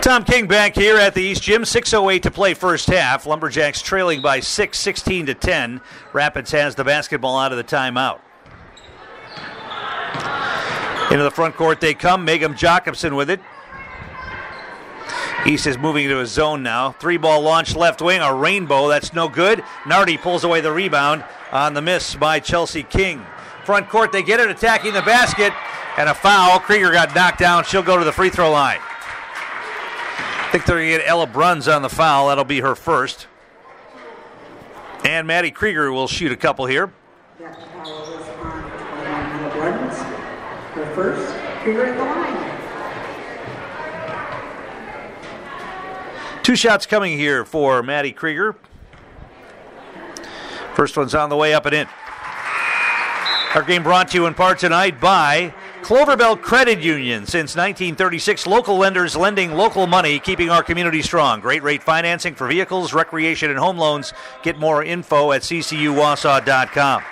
Tom King back here at the East Gym. 6:08 to play first half. Lumberjacks trailing by 6, 16 to 10. Rapids has the basketball out of the timeout. Into the front court they come. Megum Jacobson with it. East is moving into a zone now. Three-ball launch left wing, a rainbow. That's no good. Nardi pulls away the rebound on the miss by Chelsea King. Front court, they get it, attacking the basket, and a foul. Krieger got knocked down. She'll go to the free throw line. I think they're going to get Ella Bruns on the foul. That'll be her first. And Maddie Krieger will shoot a couple here. That foul is on Ella Bruns. Her first, Krieger at the line. Two shots coming here for Maddie Krieger. First one's on the way, up and in. Our game brought to you in part tonight by Cloverbelt Credit Union. Since 1936, local lenders lending local money, keeping our community strong. Great rate financing for vehicles, recreation, and home loans. Get more info at CCUWausau.com.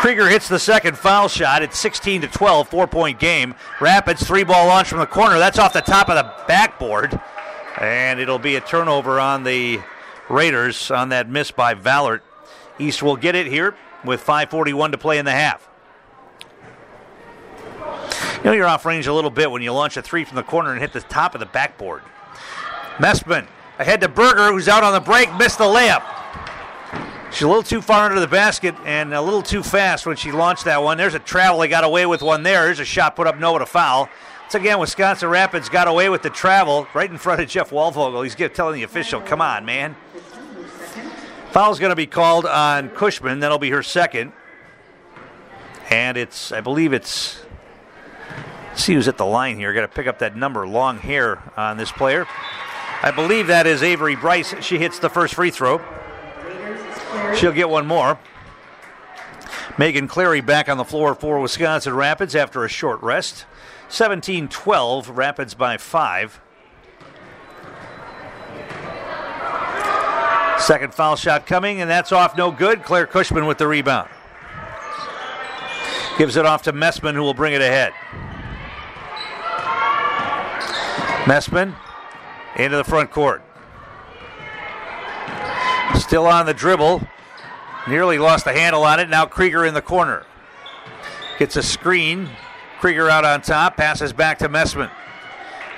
Krieger hits the second foul shot. It's 16 to 12, 4-point game. Rapids three-ball launch from the corner. That's off the top of the backboard. And it'll be a turnover on the Raiders on that miss by Ballard. East will get it here with 5:41 to play in the half. You know you're off range a little bit when you launch a three from the corner and hit the top of the backboard. Messman ahead to Berger, who's out on the break, missed the layup. She's a little too far under the basket and a little too fast when she launched that one. There's a travel. They got away with one there. There's a shot put up, no, with a foul. Once again, Wisconsin Rapids got away with the travel right in front of Jeff Waldvogel. He's telling the official, come on, man. Foul's going to be called on Cushman. That'll be her second. And it's, I believe it's, let's see who's at the line here. Got to pick up that number, long hair on this player. I believe that is Avery Bryce. She hits the first free throw. She'll get one more. Megan Clary back on the floor for Wisconsin Rapids after a short rest. 17-12, Rapids by 5. Second foul shot coming, and that's off no good. Claire Cushman with the rebound. Gives it off to Messman, who will bring it ahead. Messman into the front court. Still on the dribble. Nearly lost the handle on it. Now Krieger in the corner. Gets a screen. Krieger out on top, passes back to Messman.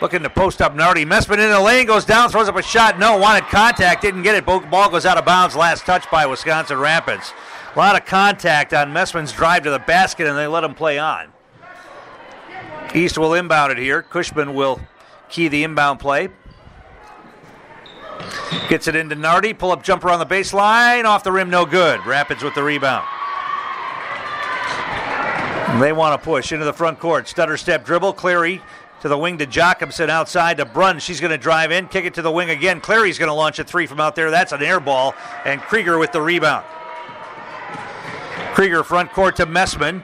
Looking to post up Nardi. Messman in the lane, goes down, throws up a shot. No, wanted contact, didn't get it. Ball goes out of bounds, last touch by Wisconsin Rapids. A lot of contact on Messman's drive to the basket, and they let him play on. East will inbound it here. Cushman will key the inbound play. Gets it into Nardi, pull-up jumper on the baseline. Off the rim, no good. Rapids with the rebound. They want to push into the front court. Stutter step dribble. Clary to the wing to Jacobson, outside to Brun. She's going to drive in, kick it to the wing again. Clary's going to launch a three from out there. That's an air ball, and Krieger with the rebound. Krieger front court to Messman.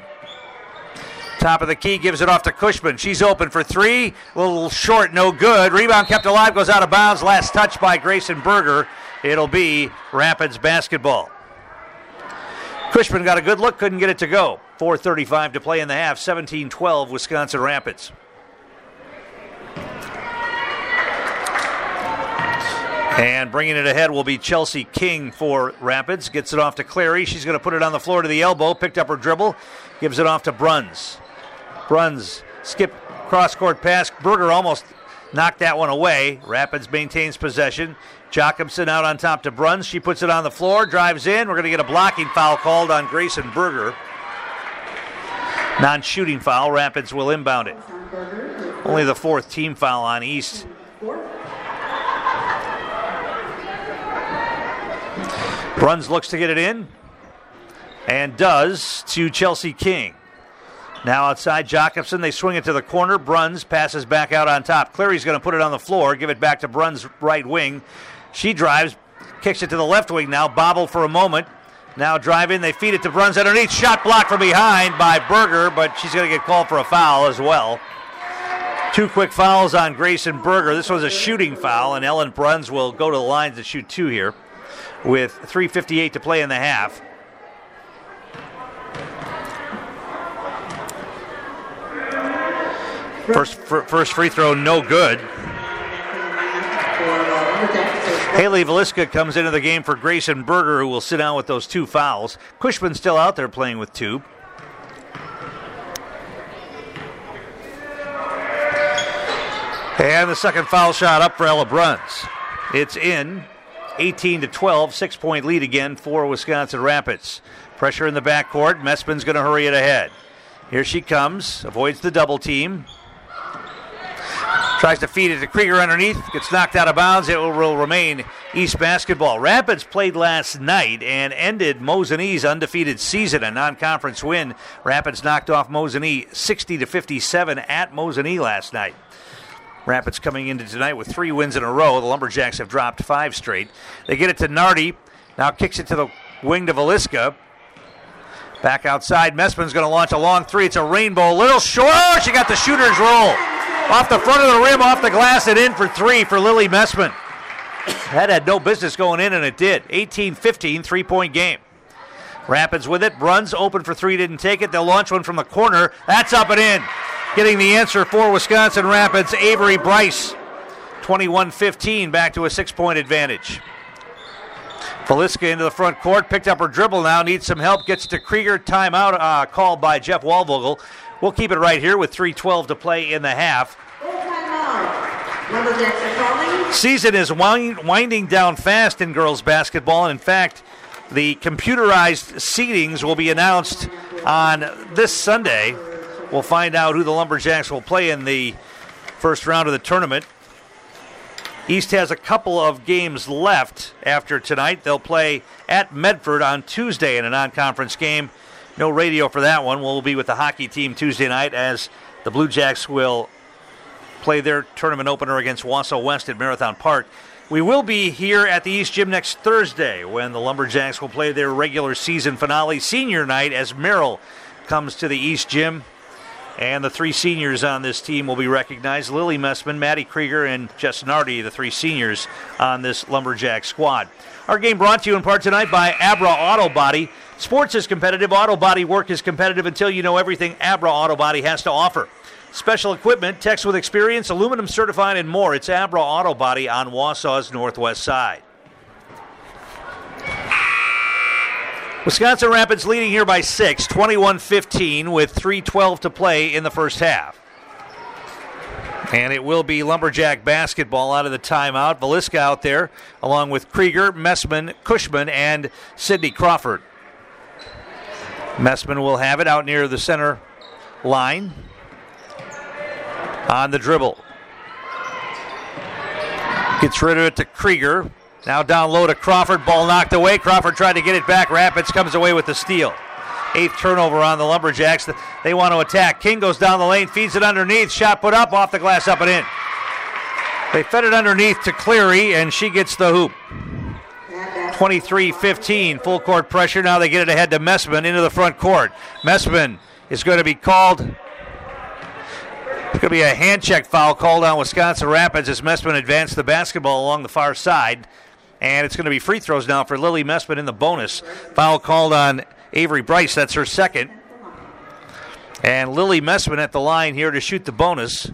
Top of the key, gives it off to Cushman. She's open for three. A little short, no good. Rebound kept alive, goes out of bounds. Last touch by Grayson Berger. It'll be Rapids basketball. Cushman got a good look, couldn't get it to go. 4:35 to play in the half, 17-12 Wisconsin Rapids. And bringing it ahead will be Chelsea King for Rapids. Gets it off to Clary. She's going to put it on the floor to the elbow. Picked up her dribble. Gives it off to Bruns. Bruns skip cross-court pass. Berger almost knocked that one away. Rapids maintains possession. Jacobson out on top to Bruns. She puts it on the floor. Drives in. We're going to get a blocking foul called on Grayson Berger. Non-shooting foul. Rapids will inbound it. Only the fourth team foul on East. Bruns looks to get it in and does, to Chelsea King. Now outside Jacobson. They swing it to the corner. Bruns passes back out on top. Clary's going to put it on the floor, give it back to Bruns' right wing. She drives, kicks it to the left wing now. Bobble for a moment. Now drive in, they feed it to Bruns underneath. Shot blocked from behind by Berger, but she's going to get called for a foul as well. Two quick fouls on Grayson Berger. This was a shooting foul, and Ellen Bruns will go to the lines to shoot two here with 3:58 to play in the half. First free throw, no good. Haley Veliska comes into the game for Grayson Berger, who will sit down with those two fouls. Cushman's still out there playing with two. And the second foul shot up for Ella Bruns. It's in. 18-12, 6-point lead again for Wisconsin Rapids. Pressure in the backcourt. Messman's going to hurry it ahead. Here she comes, avoids the double team. Tries to feed it to Krieger underneath, gets knocked out of bounds. It will remain East basketball. Rapids played last night and ended Mosenee's undefeated season, a non-conference win. Rapids knocked off Mosinee 60-57 at Mosinee last night. Rapids coming into tonight with 3 wins in a row. The Lumberjacks have dropped 5 straight. They get it to Nardi. Now kicks it to the wing to Veliska. Back outside. Messman's going to launch a long three. It's a rainbow. A little short. Oh, she got the shooter's roll. Off the front of the rim, off the glass, and in for 3 for Lily Messman. That had no business going in, and it did. 18-15, 3-point game. Rapids with it. Bruns open for 3, didn't take it. They'll launch one from the corner. That's up and in. Getting the answer for Wisconsin Rapids, Avery Bryce. 21-15, back to a 6-point advantage. Veliska into the front court, picked up her dribble now, needs some help, gets to Krieger. Timeout called by Jeff Waldvogel. We'll keep it right here with 3:12 to play in the half. Season is winding down fast in girls basketball. In fact, the computerized seedings will be announced on this Sunday. We'll find out who the Lumberjacks will play in the first round of the tournament. East has a couple of games left after tonight. They'll play at Medford on Tuesday in a non-conference game. No radio for that one. We'll be with the hockey team Tuesday night as the Blue Jacks will play their tournament opener against Wausau West at Marathon Park. We will be here at the East Gym next Thursday when the Lumberjacks will play their regular season finale senior night as Merrill comes to the East Gym. And the 3 seniors on this team will be recognized. Lily Messman, Maddie Krieger, and Jess Nardi, the 3 seniors on this Lumberjack squad. Our game brought to you in part tonight by Abra Auto Body. Sports is competitive. Auto body work is competitive until you know everything Abra Auto Body has to offer. Special equipment, techs with experience, aluminum certified, and more. It's Abra Auto Body on Wausau's northwest side. Wisconsin Rapids leading here by 6, 21-15 with 3:12 to play in the first half. And it will be Lumberjack basketball out of the timeout. Veliska out there along with Krieger, Messman, Cushman, and Sydney Crawford. Messman will have it out near the center line on the dribble. Gets rid of it to Krieger. Now down low to Crawford, ball knocked away. Crawford tried to get it back. Rapids comes away with the steal. 8th turnover on the Lumberjacks. They want to attack. King goes down the lane, feeds it underneath. Shot put up, off the glass, up and in. They fed it underneath to Cleary, and she gets the hoop. 23-15, full court pressure. Now they get it ahead to Messman into the front court. Messman is going to be called. It's going to be a hand check foul called on Wisconsin Rapids as Messman advanced the basketball along the far side. And it's going to be free throws now for Lily Messman in the bonus. Foul called on Avery Bryce. That's her second. And Lily Messman at the line here to shoot the bonus.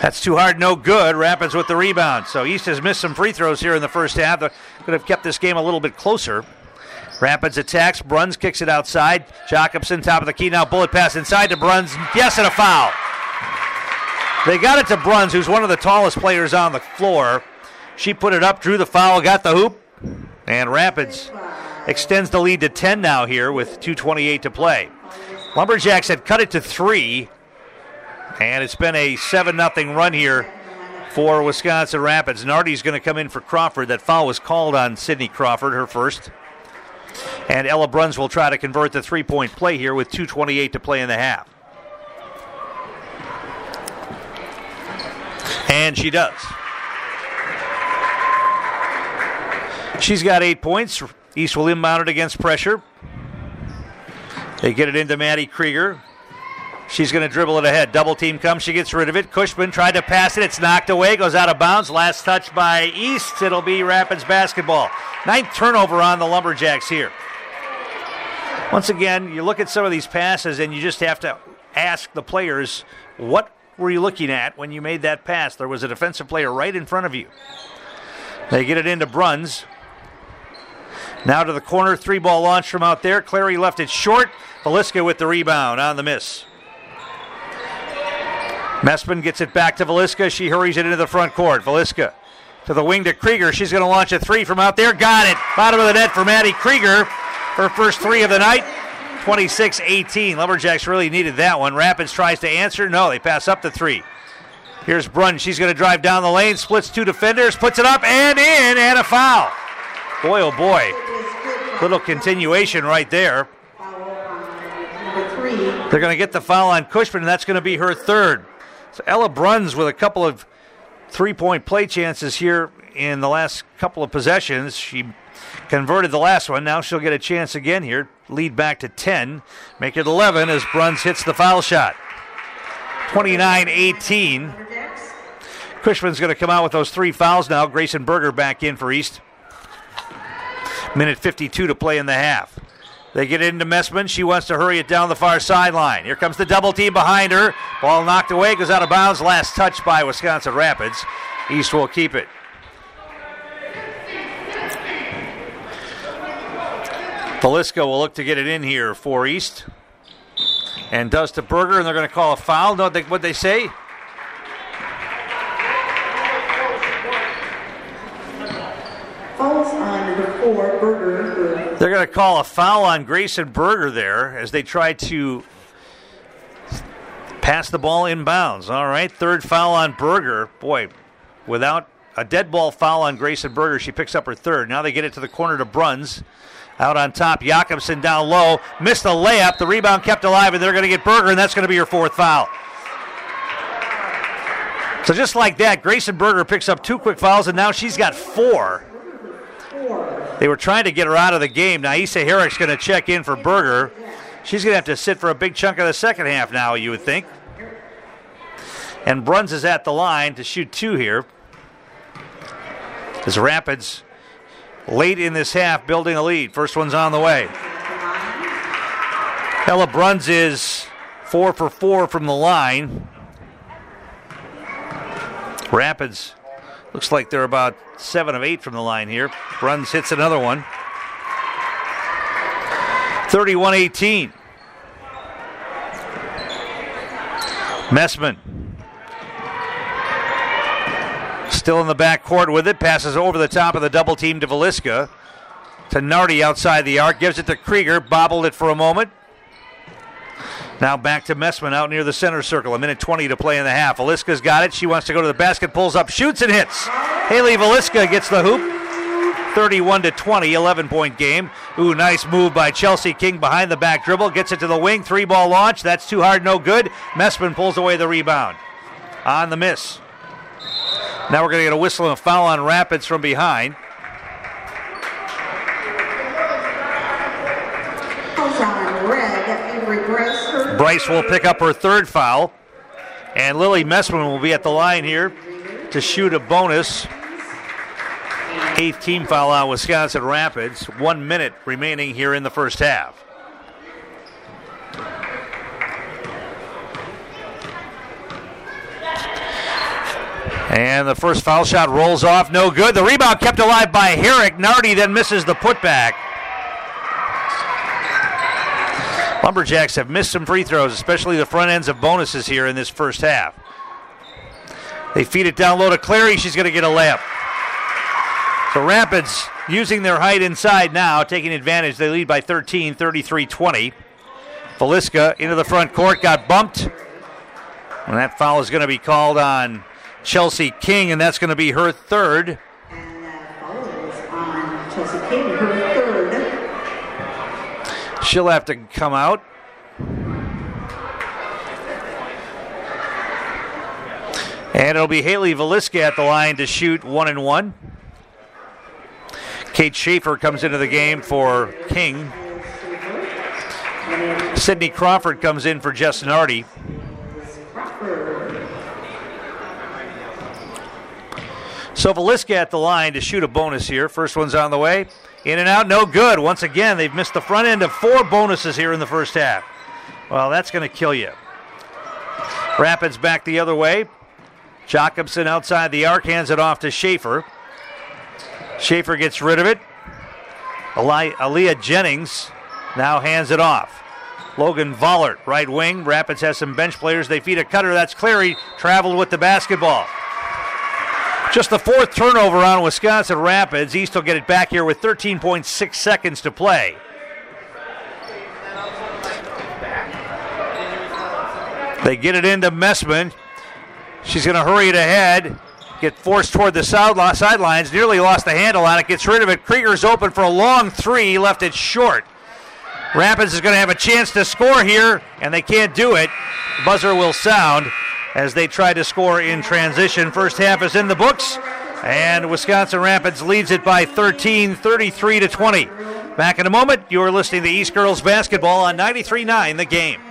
That's too hard, no good. Rapids with the rebound. So East has missed some free throws here in the first half. They could have kept this game a little bit closer. Rapids attacks. Bruns kicks it outside. Jacobson, top of the key. Now bullet pass inside to Bruns. Yes, and a foul. They got it to Bruns, who's one of the tallest players on the floor. She put it up, drew the foul, got the hoop, and Rapids extends the lead to 10 now here with 2:28 to play. Lumberjacks had cut it to 3, and it's been a 7-0 run here for Wisconsin Rapids. Nardi's going to come in for Crawford. That foul was called on Sydney Crawford, her first. And Ella Bruns will try to convert the 3-point play here with 2:28 to play in the half. And she does. She's got 8 points. East will inbound it against pressure. They get it into Maddie Krieger. She's going to dribble it ahead. Double team comes. She gets rid of it. Cushman tried to pass it. It's knocked away. Goes out of bounds. Last touch by East. It'll be Rapids basketball. 9th turnover on the Lumberjacks here. Once again, you look at some of these passes, and you just have to ask the players what were you looking at when you made that pass? There was a defensive player right in front of you. They get it into Bruns. Now to the corner, three-ball launch from out there. Clary left it short. Velisca with the rebound on the miss. Messman gets it back to Velisca. She hurries it into the front court. Velisca to the wing to Krieger. She's going to launch a three from out there. Got it. Bottom of the net for Maddie Krieger. Her first three of the night. 26-18. Lumberjacks really needed that one. Rapids tries to answer. No, they pass up the three. Here's Brun. She's going to drive down the lane. Splits two defenders. Puts it up and in. And a foul. Boy, oh boy. Little continuation right there. They're going to get the foul on Cushman, and that's going to be her third. So Ella Bruns with a couple of three-point play chances here in the last couple of possessions. She converted the last one. Now she'll get a chance again here. Lead back to 10. Make it 11 as Bruns hits the foul shot. 29-18. Cushman's going to come out with those three fouls now. Grayson Berger back in for East. Minute 52 to play in the half. They get into Messman. She wants to hurry it down the far sideline. Here comes the double team behind her. Ball knocked away, goes out of bounds. Last touch by Wisconsin Rapids. East will keep it. Velisca will look to get it in here for East. And does to Berger, and they're going to call a foul. Don't they, what'd they say? Foul's on number 4, Berger. They're going to call a foul on Grayson Berger there as they try to pass the ball inbounds. All right, third foul on Berger. Boy, without a dead ball foul on Grayson Berger, she picks up her third. Now they get it to the corner to Bruns. Out on top, Jakobsen down low. Missed the layup. The rebound kept alive, and they're going to get Berger, and that's going to be her fourth foul. So just like that, Grayson Berger picks up two quick fouls, and now she's got 4. They were trying to get her out of the game. Now Issa Herrick's going to check in for Berger. She's going to have to sit for a big chunk of the second half now, you would think. And Bruns is at the line to shoot 2 here. As Rapids, late in this half, building a lead. First one's on the way. Ella Bruns is 4 for 4 from the line. Rapids looks like they're about 7 of 8 from the line here. Bruns hits another one. 31-18. Messman still in the backcourt with it. Passes over the top of the double team to Velisca. To Nardi outside the arc. Gives it to Krieger. Bobbled it for a moment. Now back to Messman out near the center circle. A minute 20 to play in the half. Velisca's got it. She wants to go to the basket. Pulls up. Shoots and hits. Haley Velisca gets the hoop. 31-20. 11-point game. Ooh, nice move by Chelsea King behind the back dribble. Gets it to the wing. Three-ball launch. That's too hard. No good. Messman pulls away the rebound. On the miss. Now we're going to get a whistle and a foul on Rapids from behind. Bryce will pick up her third foul. And Lily Messman will be at the line here to shoot a bonus. 8th team foul on Wisconsin Rapids. 1 minute remaining here in the first half. And the first foul shot rolls off. No good. The rebound kept alive by Herrick. Nardi then misses the putback. Lumberjacks have missed some free throws, especially the front ends of bonuses here in this first half. They feed it down low to Clary. She's going to get a layup. So Rapids using their height inside now, taking advantage. They lead by 13, 33-20. Velisca into the front court, got bumped. And that foul is going to be called on Chelsea King, and that's going to be her third. And that foul is on Chelsea King, her third. She'll have to come out. And it'll be Haley Velisca at the line to shoot 1 and 1. Kate Schaefer comes into the game for King. Sydney Crawford comes in for Jess Nardi. So Velisca at the line to shoot a bonus here. First one's on the way. In and out, no good. Once again, they've missed the front end of 4 bonuses here in the first half. Well, that's going to kill you. Rapids back the other way. Jacobson outside the arc, hands it off to Schaefer. Schaefer gets rid of it. Aaliyah Jennings now hands it off. Logan Vollert, right wing. Rapids has some bench players. They feed a cutter. That's Clary. Traveled with the basketball. Just the fourth turnover on Wisconsin Rapids. East will get it back here with 13.6 seconds to play. They get it into Messman. She's going to hurry it ahead. Get forced toward the sidelines. Nearly lost the handle on it. Gets rid of it. Krieger's open for a long three. Left it short. Rapids is going to have a chance to score here, and they can't do it. Buzzer will sound as they try to score in transition. First half is in the books, and Wisconsin Rapids leads it by 13, 33 to 20. Back in a moment. You're listening to East Girls Basketball on 93.9 The Game.